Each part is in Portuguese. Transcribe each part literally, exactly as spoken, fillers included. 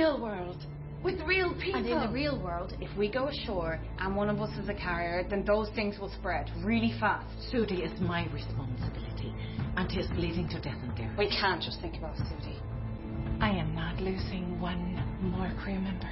real world, with real people. And in the real world, if we go ashore and one of us is a carrier, then those things will spread really fast. Sudi is my responsibility, and is bleeding to death and death. We can't just think about Sudi. I am not losing one more crew member.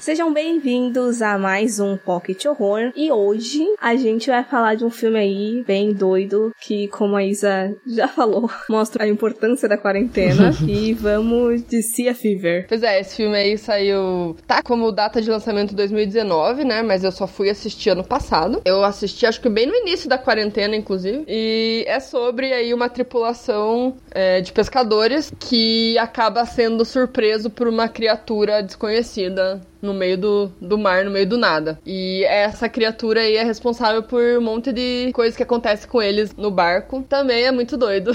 Sejam bem-vindos a mais um Pocket Horror, e hoje a gente vai falar de um filme aí bem doido, que, como a Isa já falou, mostra a importância da quarentena, e vamos de Sea Fever. Pois é, esse filme aí saiu, tá como data de lançamento dois mil e dezenove, né, mas eu só fui assistir ano passado, eu assisti acho que bem no início da quarentena, inclusive, e é sobre aí uma tripulação é, de pescadores que acaba sendo surpreso por uma criatura desconhecida no meio do, do mar, no meio do nada. E essa criatura aí é responsável por um monte de coisa que acontece com eles no barco. Também é muito doido.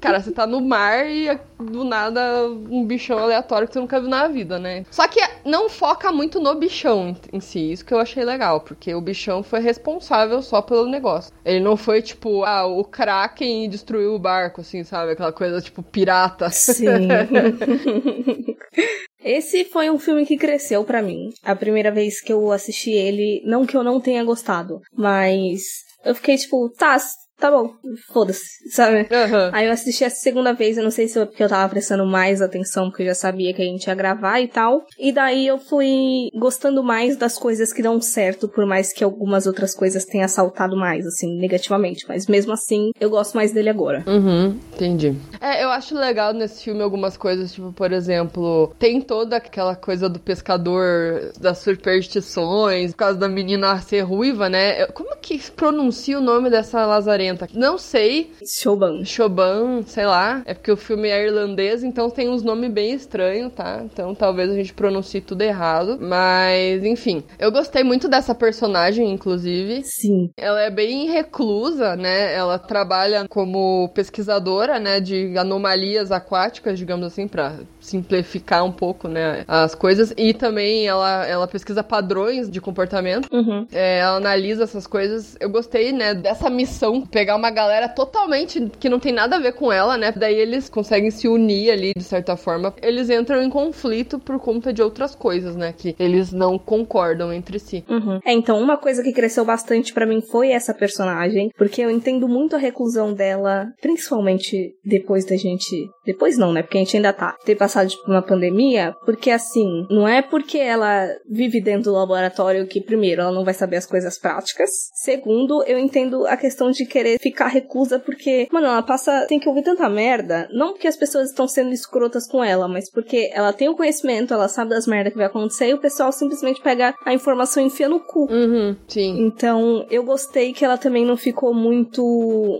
Cara, você tá no mar e do nada um bichão aleatório que você nunca viu na vida, né? Só que não foca muito no bichão em si, isso que eu achei legal, porque o bichão foi responsável só pelo negócio. Ele não foi tipo, ah, o Kraken destruiu o barco, assim, sabe? Aquela coisa tipo pirata. Sim. Esse foi um filme que cresceu pra mim. A primeira vez que eu assisti ele, não que eu não tenha gostado, mas eu fiquei tipo, tá, tá bom, foda-se, sabe? Uhum. Aí eu assisti essa segunda vez, eu não sei se foi porque eu tava prestando mais atenção, porque eu já sabia que a gente ia gravar e tal. E daí eu fui gostando mais das coisas que dão certo, por mais que algumas outras coisas tenham assaltado mais, assim, negativamente. Mas mesmo assim, eu gosto mais dele agora. Uhum, entendi. É, eu acho legal nesse filme algumas coisas, tipo, por exemplo, tem toda aquela coisa do pescador, das superstições, por causa da menina ser ruiva, né? Como que pronuncia o nome dessa lazarenta? Não sei. Siobhán. Siobhán, sei lá. É porque o filme é irlandês, então tem uns nomes bem estranhos, tá? Então talvez a gente pronuncie tudo errado. Mas, enfim. Eu gostei muito dessa personagem, inclusive. Sim. Ela é bem reclusa, né? Ela trabalha como pesquisadora, né? De anomalias aquáticas, digamos assim, pra simplificar um pouco, né? As coisas. E também ela, ela pesquisa padrões de comportamento. Uhum. É, ela analisa essas coisas. Eu gostei, né? Dessa missão pegar uma galera totalmente que não tem nada a ver com ela, né? Daí eles conseguem se unir ali, de certa forma. Eles entram em conflito por conta de outras coisas, né? Que eles não concordam entre si. Uhum. É, então, uma coisa que cresceu bastante pra mim foi essa personagem, porque eu entendo muito a reclusão dela, principalmente depois da gente... Depois não, né? Porque a gente ainda tá. Ter passado por uma pandemia, porque assim, não é porque ela vive dentro do laboratório que, primeiro, ela não vai saber as coisas práticas. Segundo, eu entendo a questão de querer ficar reclusa, porque, mano, ela passa, tem que ouvir tanta merda, não porque as pessoas estão sendo escrotas com ela, mas porque ela tem o conhecimento, ela sabe das merdas que vai acontecer, e o pessoal simplesmente pega a informação e enfia no cu. Uhum, sim. Então, eu gostei que ela também não ficou muito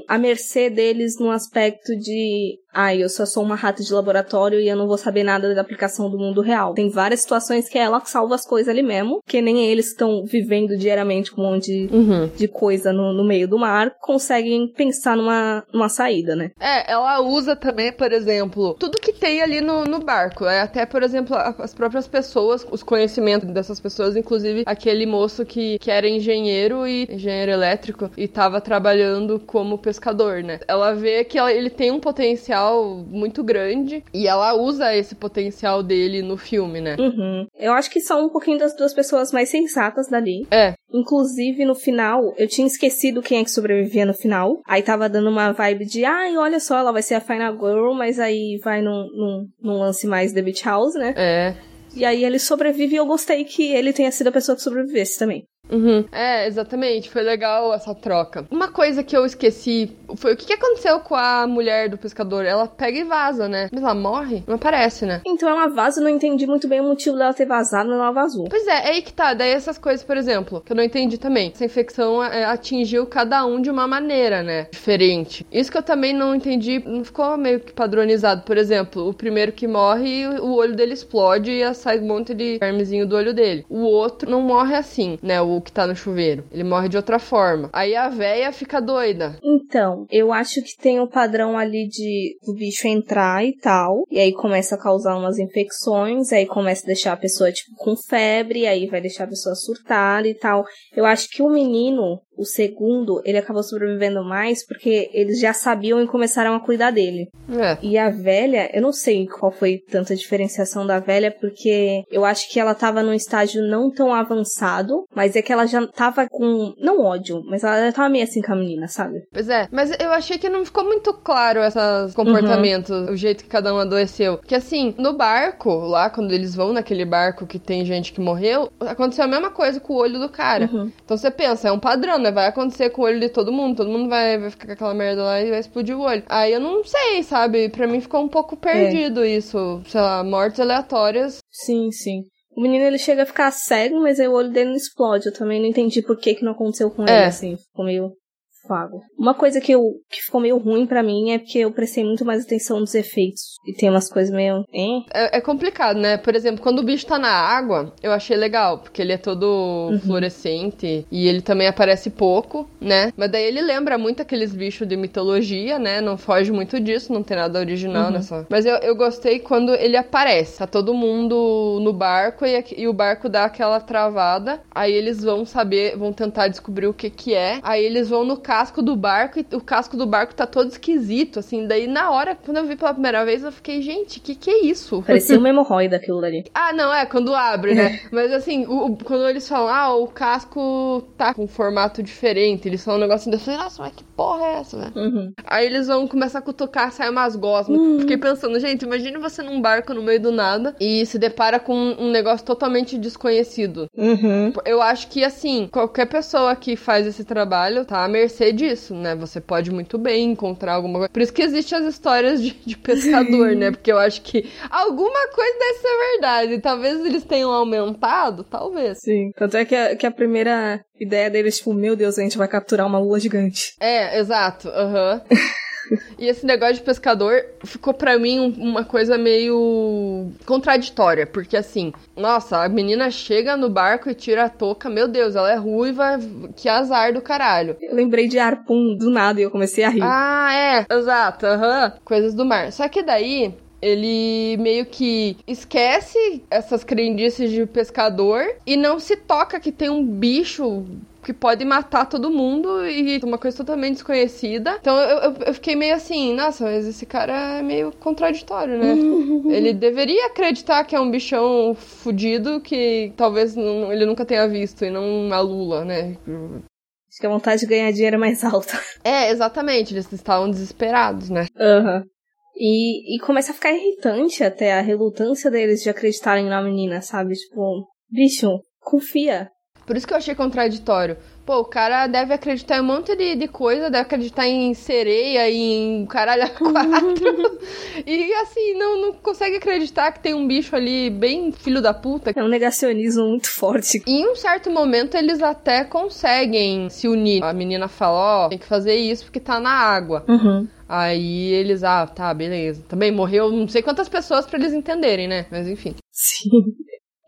à mercê deles no aspecto de... Ai, eu só sou uma rata de laboratório e eu não vou saber nada da aplicação do mundo real. Tem várias situações que ela salva as coisas ali mesmo, que nem eles estão vivendo diariamente com um monte de, uhum. de coisa no, no meio do mar, conseguem pensar numa, numa saída, né? É, ela usa também, por exemplo, tudo que tem ali no, no barco, né? Até, por exemplo, as próprias pessoas, os conhecimentos dessas pessoas, inclusive aquele moço que, que era engenheiro e engenheiro elétrico e tava trabalhando como pescador, né? Ela vê que ela, ele tem um potencial muito grande, e ela usa esse potencial dele no filme, né? Uhum. Eu acho que são um pouquinho das duas pessoas mais sensatas dali. É. Inclusive, no final, eu tinha esquecido quem é que sobrevivia no final. Aí tava dando uma vibe de, ai, olha só, ela vai ser a Final Girl, mas aí vai num, num, num lance mais The Beach House, né? É. E aí ele sobrevive, e eu gostei que ele tenha sido a pessoa que sobrevivesse também. Uhum. É, exatamente, foi legal essa troca. Uma coisa que eu esqueci foi o que aconteceu com a mulher do pescador. Ela pega e vaza, né? Mas ela morre? Não aparece, né? Então ela vaza, eu não entendi muito bem o motivo dela ter vazado, mas ela vazou. Pois é, é aí que tá. Daí essas coisas, por exemplo, que eu não entendi também. Essa infecção atingiu cada um de uma maneira, né? Diferente. Isso que eu também não entendi, não ficou meio que padronizado. Por exemplo, o primeiro que morre, o olho dele explode e sai um monte de vermezinho do olho dele. O outro não morre assim, né? O que tá no chuveiro. Ele morre de outra forma. Aí a véia fica doida. Então, eu acho que tem o padrão ali de o bicho entrar e tal, e aí começa a causar umas infecções, aí começa a deixar a pessoa, tipo, com febre, aí vai deixar a pessoa surtar e tal. Eu acho que o menino... O o segundo, ele acabou sobrevivendo mais porque eles já sabiam e começaram a cuidar dele. É. E a velha, eu não sei qual foi tanta diferenciação da velha, porque eu acho que ela tava num estágio não tão avançado, mas é que ela já tava com, não ódio, mas ela já tava meio assim com a menina, sabe? Pois é, mas eu achei que não ficou muito claro esses comportamentos, uhum. o jeito que cada um adoeceu. Que assim, no barco, lá quando eles vão naquele barco que tem gente que morreu, aconteceu a mesma coisa com o olho do cara. Uhum. Então você pensa, é um padrão, né? Vai acontecer com o olho de todo mundo, todo mundo vai, vai ficar com aquela merda lá e vai explodir o olho. Aí eu não sei, sabe? Pra mim ficou um pouco perdido é. isso, sei lá, mortes aleatórias. Sim, sim. O menino, ele chega a ficar cego, mas aí o olho dele não explode. Eu também não entendi por que que não aconteceu com é. ele, assim. Ficou meio vago. Uma coisa que, eu, que ficou meio ruim pra mim é porque eu prestei muito mais atenção nos efeitos. E tem umas coisas meio... Hein? É, é complicado, né? Por exemplo, quando o bicho tá na água, eu achei legal, porque ele é todo uhum. fluorescente e ele também aparece pouco, né? Mas daí ele lembra muito aqueles bichos de mitologia, né? Não foge muito disso, não tem nada original uhum. nessa... Mas eu, eu gostei quando ele aparece. Tá todo mundo no barco e, e o barco dá aquela travada, aí eles vão saber, vão tentar descobrir o que que é, aí eles vão no casco do barco, e o casco do barco tá todo esquisito, assim, daí na hora, quando eu vi pela primeira vez, eu fiquei, gente, que que é isso? Parecia uma hemorroida aquilo ali. Ah, não, é, quando abre, né? Mas assim, o, quando eles falam, ah, o casco tá com um formato diferente, eles falam um negócio assim, eu falei, nossa, mas que porra é essa, né? Uhum. Aí eles vão começar a cutucar, sai umas gosmas. Uhum. Fiquei pensando, gente, imagina você num barco no meio do nada, e se depara com um negócio totalmente desconhecido. Uhum. Eu acho que, assim, qualquer pessoa que faz esse trabalho, tá, à mercê disso, né? Você pode muito bem encontrar alguma coisa. Por isso que existem as histórias de, de pescador, né? Porque eu acho que alguma coisa deve ser verdade. Talvez eles tenham aumentado, talvez. Sim. Tanto é que a, que a primeira ideia deles, tipo, meu Deus, a gente vai capturar uma lula gigante. É, exato. Aham. Uhum. E esse negócio de pescador ficou pra mim um, uma coisa meio contraditória, porque assim, nossa, a menina chega no barco e tira a touca, meu Deus, ela é ruiva, que azar do caralho. Eu lembrei de Harpoon do nada e eu comecei a rir. Ah, é, exato, aham, uhum. coisas do mar. Só que daí... ele meio que esquece essas crendices de pescador e não se toca que tem um bicho que pode matar todo mundo e uma coisa totalmente desconhecida. Então eu, eu, eu fiquei meio assim, nossa, mas esse cara é meio contraditório, né? Ele deveria acreditar que é um bichão fudido que talvez não, ele nunca tenha visto e não uma lula, né? Acho que a vontade de ganhar dinheiro é mais alta. É, exatamente, eles estavam desesperados, né? Aham. Uhum. E, e começa a ficar irritante até a relutância deles de acreditarem na menina, sabe? Tipo, bicho, confia. Por isso que eu achei contraditório. Pô, o cara deve acreditar em um monte de, de coisa, deve acreditar em sereia, em caralho a quatro. E assim, não, não consegue acreditar que tem um bicho ali bem filho da puta. É um negacionismo muito forte. E em um certo momento eles até conseguem se unir. A menina fala, ó, oh, tem que fazer isso porque tá na água. Uhum. Aí eles, ah, tá, beleza. Também morreu não sei quantas pessoas pra eles entenderem, né? Mas enfim. Sim.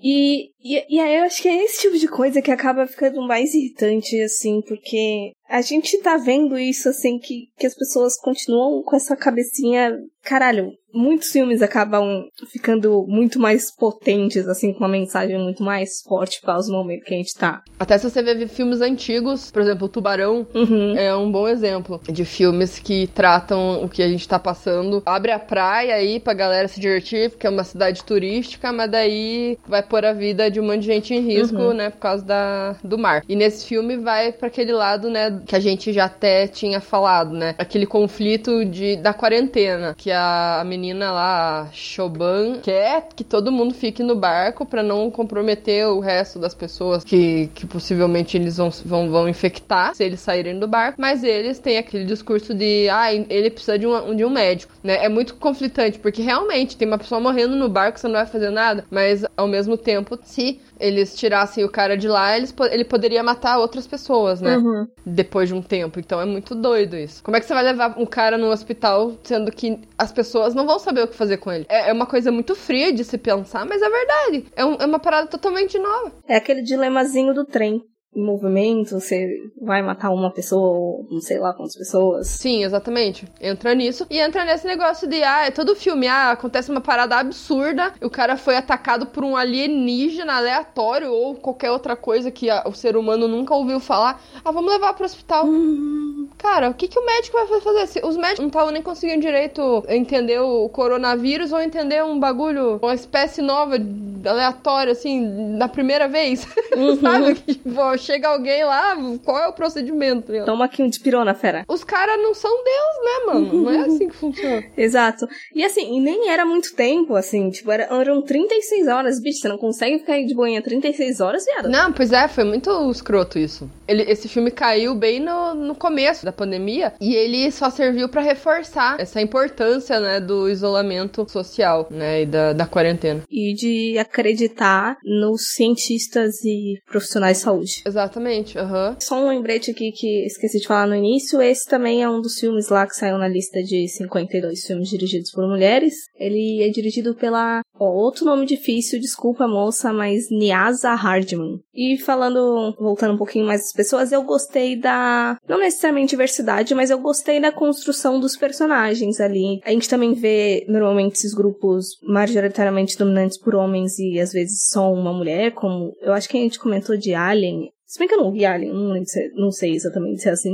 E, e, e aí eu acho que é esse tipo de coisa que acaba ficando mais irritante, assim, porque a gente tá vendo isso, assim, que, que as pessoas continuam com essa cabecinha... Caralho, muitos filmes acabam ficando muito mais potentes, assim, com uma mensagem muito mais forte para os momentos que a gente tá. Até se você ver filmes antigos, por exemplo, o Tubarão uhum. é um bom exemplo de filmes que tratam o que a gente tá passando. Abre a praia aí pra galera se divertir, porque é uma cidade turística, mas daí vai pôr a vida de um monte de gente em risco, uhum. né, por causa da, do mar. E nesse filme vai pra aquele lado, né, que a gente já até tinha falado, né? Aquele conflito de, da quarentena, que a menina lá, a Siobhán, quer que todo mundo fique no barco pra não comprometer o resto das pessoas que, que possivelmente eles vão, vão, vão infectar se eles saírem do barco, mas eles têm aquele discurso de, ah, ele precisa de um, de um médico, né? É muito conflitante, porque realmente tem uma pessoa morrendo no barco, você não vai fazer nada, mas ao mesmo tempo, se eles tirassem o cara de lá, eles, ele poderia matar outras pessoas, né? Uhum. Depois de um tempo. Então é muito doido isso. Como é que você vai levar um cara no hospital sendo que as pessoas não vão saber o que fazer com ele? É, é uma coisa muito fria de se pensar, mas é verdade. É, um, é uma parada totalmente nova. É aquele dilemazinho do trem. em movimento, você vai matar uma pessoa ou não sei lá quantas pessoas. Sim, exatamente. Entra nisso. E entra nesse negócio de, ah, é todo filme, ah, acontece uma parada absurda, o cara foi atacado por um alienígena aleatório ou qualquer outra coisa que a, o ser humano nunca ouviu falar. Ah, vamos levar pro hospital. Hum. Cara, o que, que o médico vai fazer? Se os médicos não estavam nem conseguindo direito entender o coronavírus ou entender um bagulho, uma espécie nova, aleatória, assim, da primeira vez. Uhum. Sabe? Que, tipo, chega alguém lá, qual é o procedimento? Meu? Toma aqui um dipirona, fera. Os caras não são Deus, né, mano? Uhum. Não é assim que funciona. Exato. E assim, e nem era muito tempo, assim, tipo, era, eram trinta e seis horas, bicho, você não consegue ficar aí de boinha trinta e seis horas, viado? Não, pois é, foi muito escroto isso. Ele, esse filme caiu bem no, no começo da pandemia e ele só serviu pra reforçar essa importância, né, do isolamento social, né, e da, da quarentena. E de acreditar nos cientistas e profissionais de saúde. Exatamente, aham. Uhum. Só um lembrete aqui que esqueci de falar no início, esse também é um dos filmes lá que saiu na lista de cinquenta e dois filmes dirigidos por mulheres. Ele é dirigido pela... Ó, outro nome difícil, desculpa moça, mas Nyaza Hardman. E falando, voltando um pouquinho mais das pessoas, eu gostei da... Não necessariamente diversidade, mas eu gostei da construção dos personagens ali. A gente também vê, normalmente, esses grupos majoritariamente dominantes por homens e, às vezes, só uma mulher, como... Eu acho que a gente comentou de Alien. Se bem que eu não vi Alien, não, lembro se, não sei exatamente se é assim.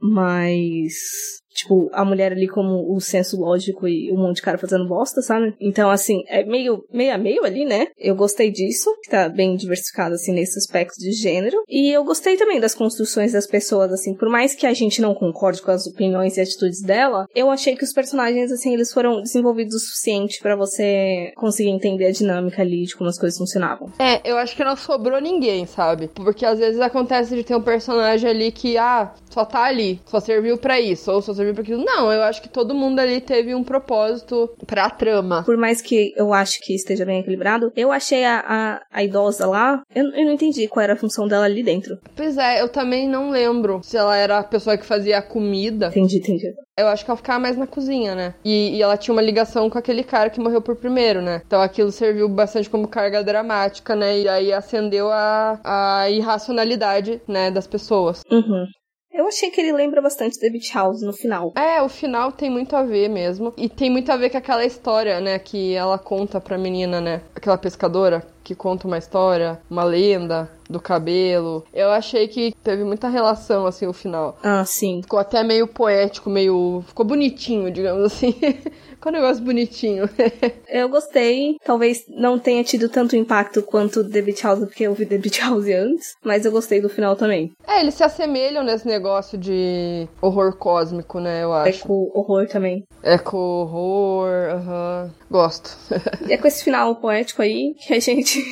Mas... Tipo, a mulher ali como o senso lógico e um monte de cara fazendo bosta, sabe? Então, assim, é meio, meio a meio ali, né? Eu gostei disso, que tá bem diversificado, assim, nesse aspecto de gênero. E eu gostei também das construções das pessoas, assim, por mais que a gente não concorde com as opiniões e atitudes dela, eu achei que os personagens, assim, eles foram desenvolvidos o suficiente pra você conseguir entender a dinâmica ali de como as coisas funcionavam. É, eu acho que não sobrou ninguém, sabe? Porque às vezes acontece de ter um personagem ali que, ah, só tá ali, só serviu pra isso, ou só serviu não, eu acho que todo mundo ali teve um propósito pra trama. Por mais que eu acho que esteja bem equilibrado, eu achei a, a, a idosa lá, eu, eu não entendi qual era a função dela ali dentro. Pois é, eu também não lembro se ela era a pessoa que fazia a comida. Entendi, entendi. Eu acho que ela ficava mais na cozinha, né? E, e ela tinha uma ligação com aquele cara que morreu por primeiro, né? Então aquilo serviu bastante como carga dramática, né? E aí acendeu a, a irracionalidade, né, das pessoas. Uhum. Eu achei que ele lembra bastante The Beach House no final. É, o final tem muito a ver mesmo. E tem muito a ver com aquela história, né? Que ela conta pra menina, né? Aquela pescadora que conta uma história, uma lenda do cabelo. Eu achei que teve muita relação, assim, o final. Ah, sim. Ficou até meio poético, meio... Ficou bonitinho, digamos assim. Ficou um negócio bonitinho. Eu gostei. Talvez não tenha tido tanto impacto quanto The Beach House, porque eu vi The Beach House antes. Mas eu gostei do final também. É, eles se assemelham nesse negócio de horror cósmico, né, eu acho. Eco-horror também. Eco-horror, aham. Uh-huh. Gosto. E é com esse final poético aí que a gente,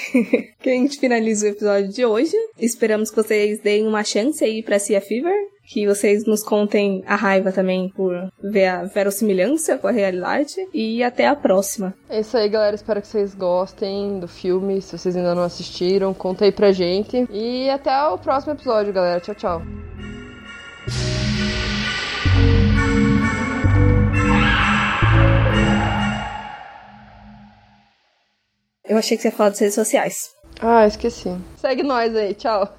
que a gente finaliza o episódio de hoje. Esperamos que vocês deem uma chance aí pra Sea Fever. Que vocês nos contem a raiva também por ver a verossimilhança com a realidade. E até a próxima. É isso aí, galera. Espero que vocês gostem do filme. Se vocês ainda não assistiram, conta aí pra gente. E até o próximo episódio, galera. Tchau, tchau. Eu achei que você ia falar das redes sociais. Ah, esqueci. Segue nós aí. Tchau.